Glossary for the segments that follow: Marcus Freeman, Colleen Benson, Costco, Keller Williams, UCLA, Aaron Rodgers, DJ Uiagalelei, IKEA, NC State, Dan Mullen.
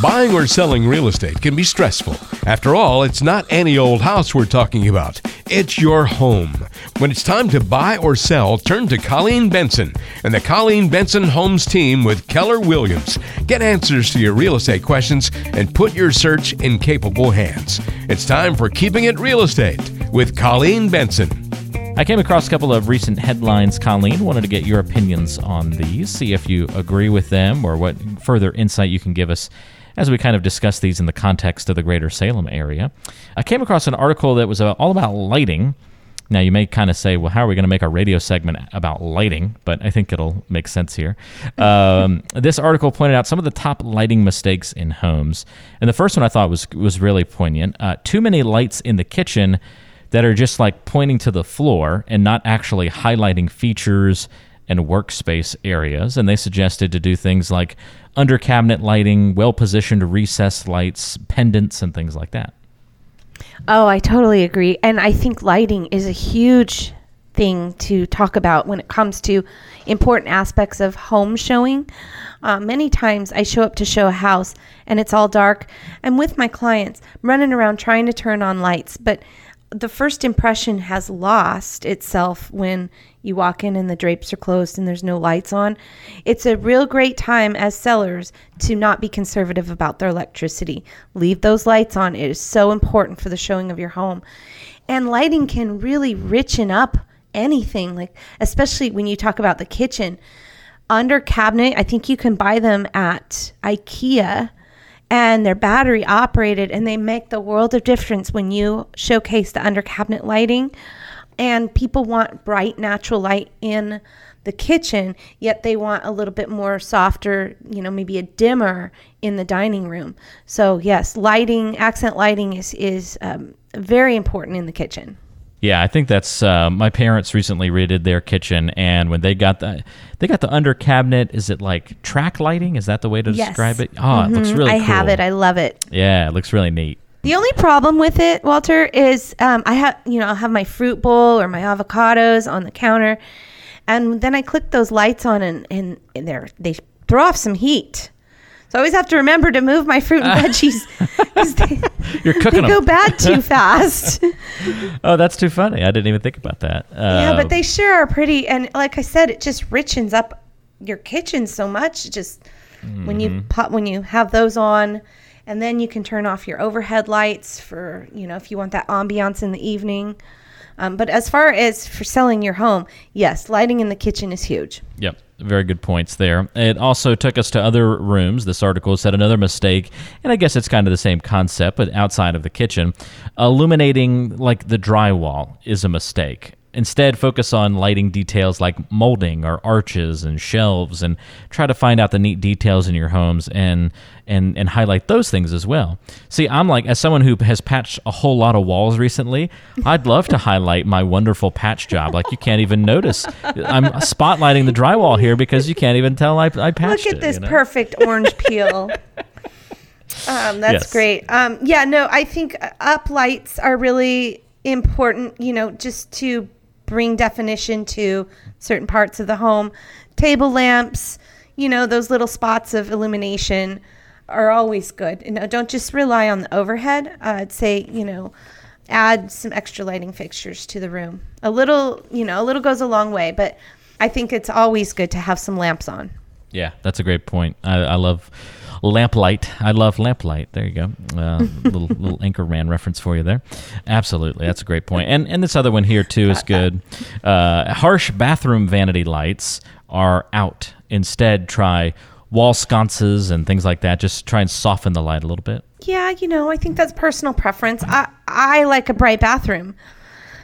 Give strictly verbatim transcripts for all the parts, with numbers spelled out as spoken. Buying or selling real estate can be stressful. After all, it's not any old house we're talking about. It's your home. When it's time to buy or sell, turn to Colleen Benson and the Colleen Benson Homes team with Keller Williams. Get answers to your real estate questions and put your search in capable hands. It's time for Keeping It Real Estate with Colleen Benson. I came across a couple of recent headlines, Colleen. Wanted to get your opinions on these, see if you agree with them or what further insight you can give us as we kind of discuss these in the context of the greater Salem area. I came across an article that was all about lighting. Now, you may kind of say, well, how are we going to make a radio segment about lighting? But I think it'll make sense here. Um, this article pointed out some of the top lighting mistakes in homes. And the first one I thought was, was really poignant. Uh, too many lights in the kitchen that are just like pointing to the floor and not actually highlighting features and workspace areas. And they suggested to do things like under cabinet lighting, well-positioned recessed lights, pendants, and things like that. Oh, I totally agree. And I think lighting is a huge thing to talk about when it comes to important aspects of home showing. Uh, many times I show up to show a house and it's all dark. I'm with my clients running around trying to turn on lights, but the first impression has lost itself when you walk in and the drapes are closed and there's no lights on. It's a real great time as sellers to not be conservative about their electricity. Leave those lights on. It is so important for the showing of your home. And lighting can really richen up anything, like especially when you talk about the kitchen. Under cabinet, I think you can buy them at IKEA. And they're battery operated, and they make the world of difference when you showcase the under cabinet lighting. And people want bright natural light in the kitchen, yet they want a little bit more softer, you know, maybe a dimmer in the dining room. So yes, lighting, accent lighting is, is um, very important in the kitchen. Yeah, I think that's uh, my parents recently redid their kitchen, and when they got the they got the under cabinet, is it like track lighting? Is that the way to yes. describe it? Oh, mm-hmm. It looks really I cool. I have it. I love it. Yeah, it looks really neat. The only problem with it, Walter, is um, I have you know I'll have my fruit bowl or my avocados on the counter, and then I click those lights on, and and, and they're, they throw off some heat. So I always have to remember to move my fruit and veggies because they, You're cooking they go bad too fast. Oh, that's too funny. I didn't even think about that. Uh, yeah, but they sure are pretty. And like I said, it just richens up your kitchen so much. Just mm-hmm. when you pop, when you have those on, and then you can turn off your overhead lights for, you know, if you want that ambiance in the evening. Um, but as far as for selling your home, yes, lighting in the kitchen is huge. Yep. Very good points there. It also took us to other rooms. This article said another mistake, and I guess it's kind of the same concept, but outside of the kitchen. Illuminating like the drywall is a mistake. Instead, focus on lighting details like molding or arches and shelves, and try to find out the neat details in your homes and and and highlight those things as well. See, I'm like, as someone who has patched a whole lot of walls recently, I'd love to highlight my wonderful patch job. Like, you can't even notice. I'm spotlighting the drywall here because you can't even tell I, I patched it. Look at this it, you know? Perfect orange peel. um, that's yes. great. Um, yeah, no, I think up lights are really important, you know, just to bring definition to certain parts of the home. Table lamps, you know, those little spots of illumination are always good. You know, don't just rely on the overhead. Uh, I'd say, you know, add some extra lighting fixtures to the room. A little, you know, a little goes a long way, but I think it's always good to have some lamps on. Yeah, that's a great point. I, I love lamplight. I love lamplight. There you go. Uh, little little Anchorman reference for you there. Absolutely. That's a great point. And and this other one here, too, is good. Uh, harsh bathroom vanity lights are out. Instead, try wall sconces and things like that. Just try and soften the light a little bit. Yeah, you know, I think that's personal preference. I, I like a bright bathroom.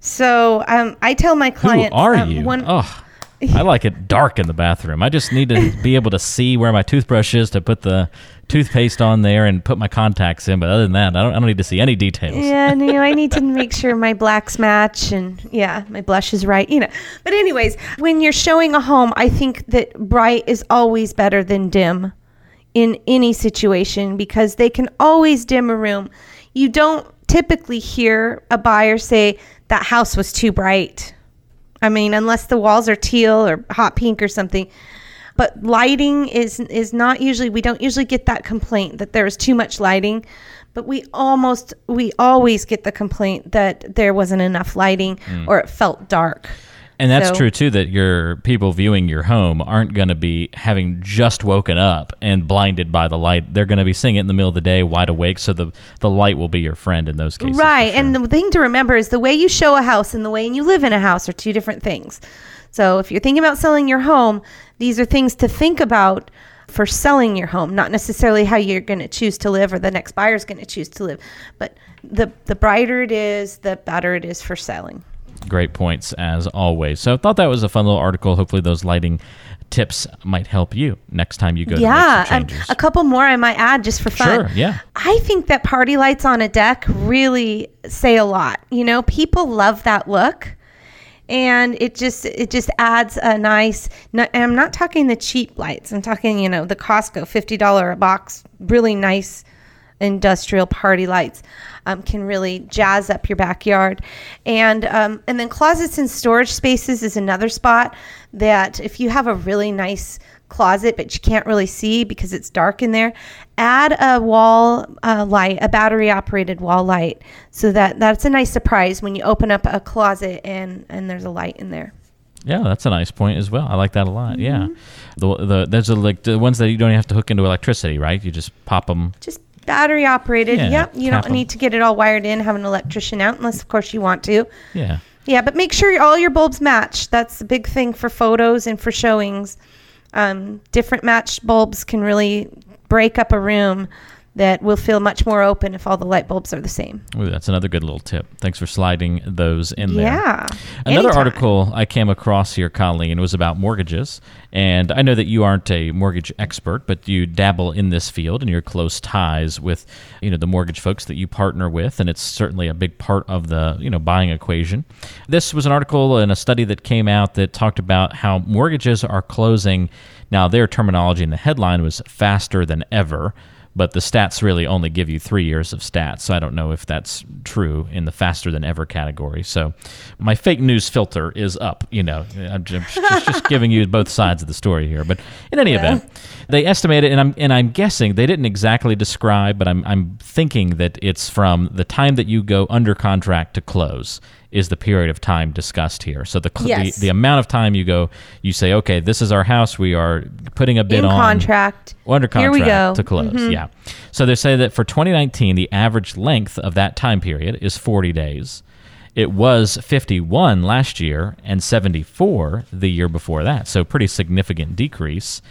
So um, I tell my clients... Who are um, you? One, oh. I like it dark in the bathroom. I just need to be able to see where my toothbrush is to put the toothpaste on there and put my contacts in. But other than that, I don't, I don't need to see any details. Yeah, no, I need to make sure my blacks match and, yeah, my blush is right, you know. But anyways, when you're showing a home, I think that bright is always better than dim in any situation because they can always dim a room. You don't typically hear a buyer say, that house was too bright. I mean, unless the walls are teal or hot pink or something, But lighting is is not usually, we don't usually get that complaint that there is too much lighting, but we almost, we always get the complaint that there wasn't enough lighting mm. or it felt dark. And that's so true too, that your people viewing your home aren't going to be having just woken up and blinded by the light. They're going to be seeing it in the middle of the day, wide awake. So the, the light will be your friend in those cases. Right. Sure. And the thing to remember is the way you show a house and the way you live in a house are two different things. So if you're thinking about selling your home, these are things to think about for selling your home, not necessarily how you're going to choose to live or the next buyer's going to choose to live. But the the brighter it is, the better it is for selling. Great points as always. So I thought that was a fun little article. Hopefully those lighting tips might help you next time you go yeah, to make some changes. A couple more I might add just for fun. Sure, yeah. I think that party lights on a deck really say a lot. You know, people love that look. And it just it just adds a nice, and I'm not talking the cheap lights. I'm talking, you know, the Costco fifty dollars a box, really nice industrial party lights um, can really jazz up your backyard. And um, and then closets and storage spaces is another spot that if you have a really nice closet, but you can't really see because it's dark in there, add a wall uh, light, a battery operated wall light. So that that's a nice surprise when you open up a closet and, and there's a light in there. Yeah, that's a nice point as well. I like that a lot. Mm-hmm. Yeah. The, the, there's a, like the ones that you don't have to hook into electricity, right? You just pop them. Just battery operated. Yeah, yep. You don't them. need to get it all wired in, have an electrician out, unless of course you want to. Yeah. Yeah. But make sure all your bulbs match. That's the big thing for photos and for showings. Um, different matched bulbs can really break up a room that will feel much more open if all the light bulbs are the same. Ooh, that's another good little tip. Thanks for sliding those in there. Yeah. Another anytime. article I came across here, Colleen, was about mortgages. And I know that you aren't a mortgage expert, but you dabble in this field and your close ties with, you know, the mortgage folks that you partner with. And it's certainly a big part of the, you know, buying equation. This was an article and a study that came out that talked about how mortgages are closing. Now, their terminology in the headline was faster than ever. But the stats really only give you three years of stats. So I don't know if that's true in the faster than ever category. So my fake news filter is up. You know, I'm just, just giving you both sides of the story here. But in any yeah. event, they estimated, and I'm and I'm guessing they didn't exactly describe, but I'm I'm thinking that it's from the time that you go under contract to close is the period of time discussed here. So the, cl- yes. the the amount of time you go, you say, okay, this is our house. We are putting a bid in on contract. Under contract here we go. To close. Mm-hmm. Yeah. So they say that for twenty nineteen, the average length of that time period is forty days. It was fifty-one last year and seventy-four the year before that. So pretty significant decrease.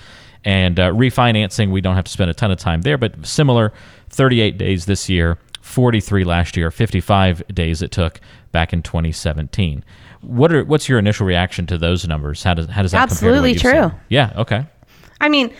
And uh, refinancing, we don't have to spend a ton of time there, but similar, thirty-eight days this year, forty-three last year, fifty-five days it took back in twenty seventeen. What are what's your initial reaction to those numbers? How does how does that Absolutely compare to what you've true. Seen? Yeah, okay. I mean,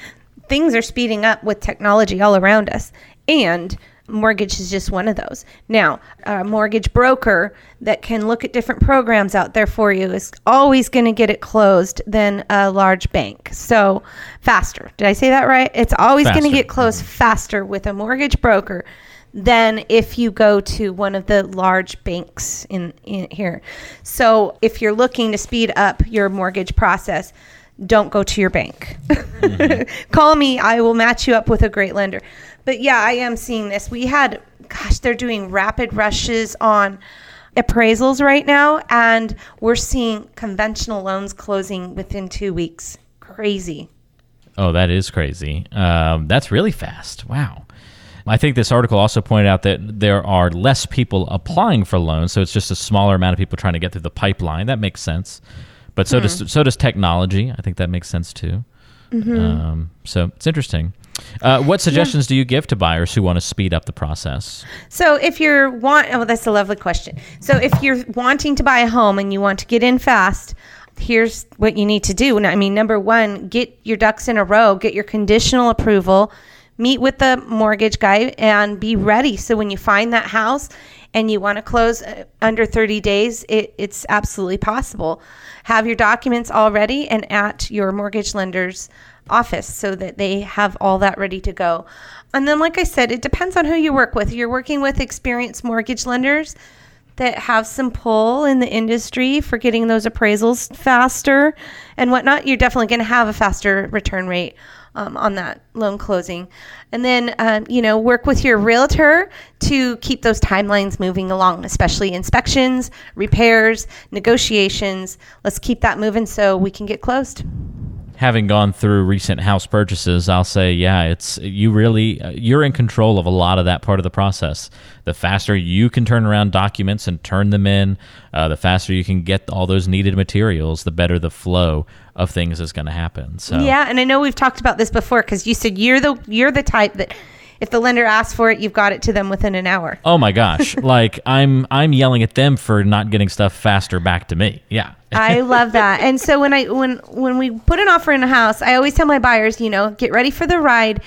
things are speeding up with technology all around us, and mortgage is just one of those. Now, a mortgage broker that can look at different programs out there for you is always going to get it closed than a large bank. So faster. Did I say that right? It's always going to get closed faster with a mortgage broker than if you go to one of the large banks in, in here. So if you're looking to speed up your mortgage process, don't go to your bank. Mm-hmm. Call me. I will match you up with a great lender. But yeah, I am seeing this. We had, gosh, they're doing rapid rushes on appraisals right now, and we're seeing conventional loans closing within two weeks. Crazy. Oh, that is crazy. Um, that's really fast. Wow. I think this article also pointed out that there are less people applying for loans, so it's just a smaller amount of people trying to get through the pipeline. That makes sense. But so hmm. does so does technology. I think that makes sense too. Mm-hmm. Um, so it's interesting. Uh, what suggestions yeah. do you give to buyers who want to speed up the process? So if you're want, oh, that's a lovely question. So if you're wanting to buy a home and you want to get in fast, here's what you need to do. And I mean, number one, get your ducks in a row. Get your conditional approval. Meet with the mortgage guy and be ready. So when you find that house and you want to close under thirty days, it, it's absolutely possible. Have your documents all ready and at your mortgage lender's office so that they have all that ready to go. And then, like I said, it depends on who you work with. If you're working with experienced mortgage lenders, that have some pull in the industry for getting those appraisals faster and whatnot, you're definitely going to have a faster return rate Um, on that loan closing. And then, um, you know, work with your realtor to keep those timelines moving along, especially inspections, repairs, negotiations. Let's keep that moving so we can get closed. Having gone through recent house purchases, I'll say, yeah, it's you really, you're in control of a lot of that part of the process. The faster you can turn around documents and turn them in, uh, the faster you can get all those needed materials, the better the flow of things is going to happen. So yeah, and I know we've talked about this before because you said you're the you're the type that if the lender asks for it, you've got it to them within an hour. Oh my gosh, like I'm I'm yelling at them for not getting stuff faster back to me. Yeah. I love that. And so when I when when we put an offer in a house, I always tell my buyers, you know, get ready for the ride.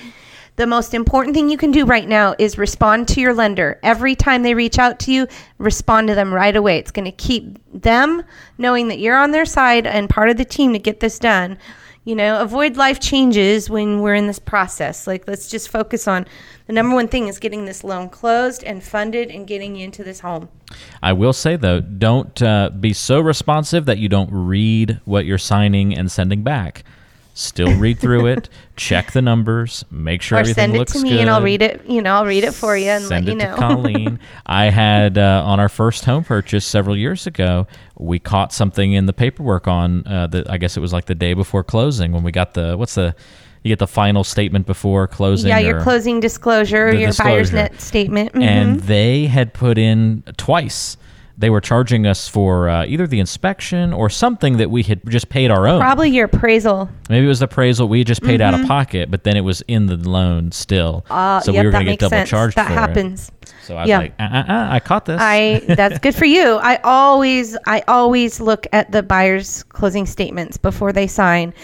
The most important thing you can do right now is respond to your lender. Every time they reach out to you, respond to them right away. It's going to keep them knowing that you're on their side and part of the team to get this done. You know, avoid life changes when we're in this process. Like, let's just focus on the number one thing is getting this loan closed and funded and getting you into this home. I will say, though, don't uh, be so responsive that you don't read what you're signing and sending back. Still read through it, check the numbers, make sure or everything looks good. Or send it to me good. And I'll read it, you know, I'll read it for you and send let you know. Send it to Colleen. I had uh, on our first home purchase several years ago, we caught something in the paperwork on, uh, the, I guess it was like the day before closing when we got the, what's the, you get the final statement before closing. Yeah, your closing disclosure, your disclosure. Buyer's net statement. Mm-hmm. And they had put in twice. They were charging us for uh, either the inspection or something that we had just paid our own. Probably your appraisal. Maybe it was the appraisal we just paid mm-hmm. out of pocket, but then it was in the loan still. Uh, so yep, we were going to get double sense. Charged that for happens. It. So I was yep. like, uh, uh, uh, I caught this. I that's good for you. I always, I always look at the buyer's closing statements before they sign,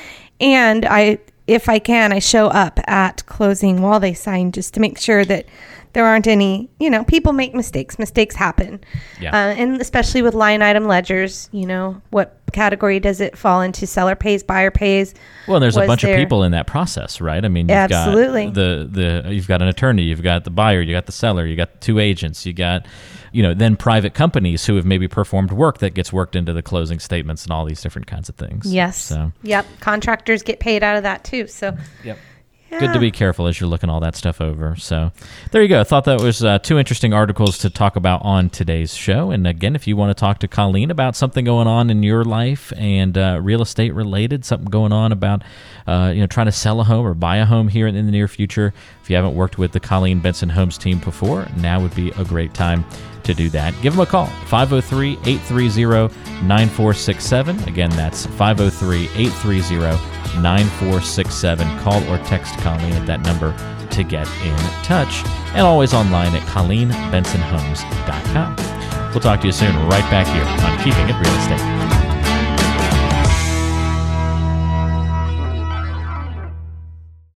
and I, if I can, I show up at closing while they sign just to make sure that there aren't any, you know, people make mistakes. Mistakes happen. Yeah. Uh, and especially with line item ledgers, you know, what category does it fall into? Seller pays, buyer pays. Well, there's Was a bunch there... of people in that process, right? I mean, you've Absolutely. Got the, the, you've got an attorney, you've got the buyer, you got the seller, you got two agents, you got, you know, then private companies who have maybe performed work that gets worked into the closing statements and all these different kinds of things. Yes. So. Yep. Contractors get paid out of that too. So, yep. Yeah. Good to be careful as you're looking all that stuff over. So there you go. I thought that was uh, two interesting articles to talk about on today's show. And again, if you want to talk to Colleen about something going on in your life and uh, real estate related, something going on about uh, you know trying to sell a home or buy a home here in, in the near future, if you haven't worked with the Colleen Benson Homes team before, now would be a great time to do that. Give them a call, five oh three, eight three oh, nine four six seven. Again, that's five oh three, eight three oh, nine four six seven. Call or text Colleen at that number to get in touch. And always online at colleen benson homes dot com. We'll talk to you soon right back here on Keeping It Real Estate.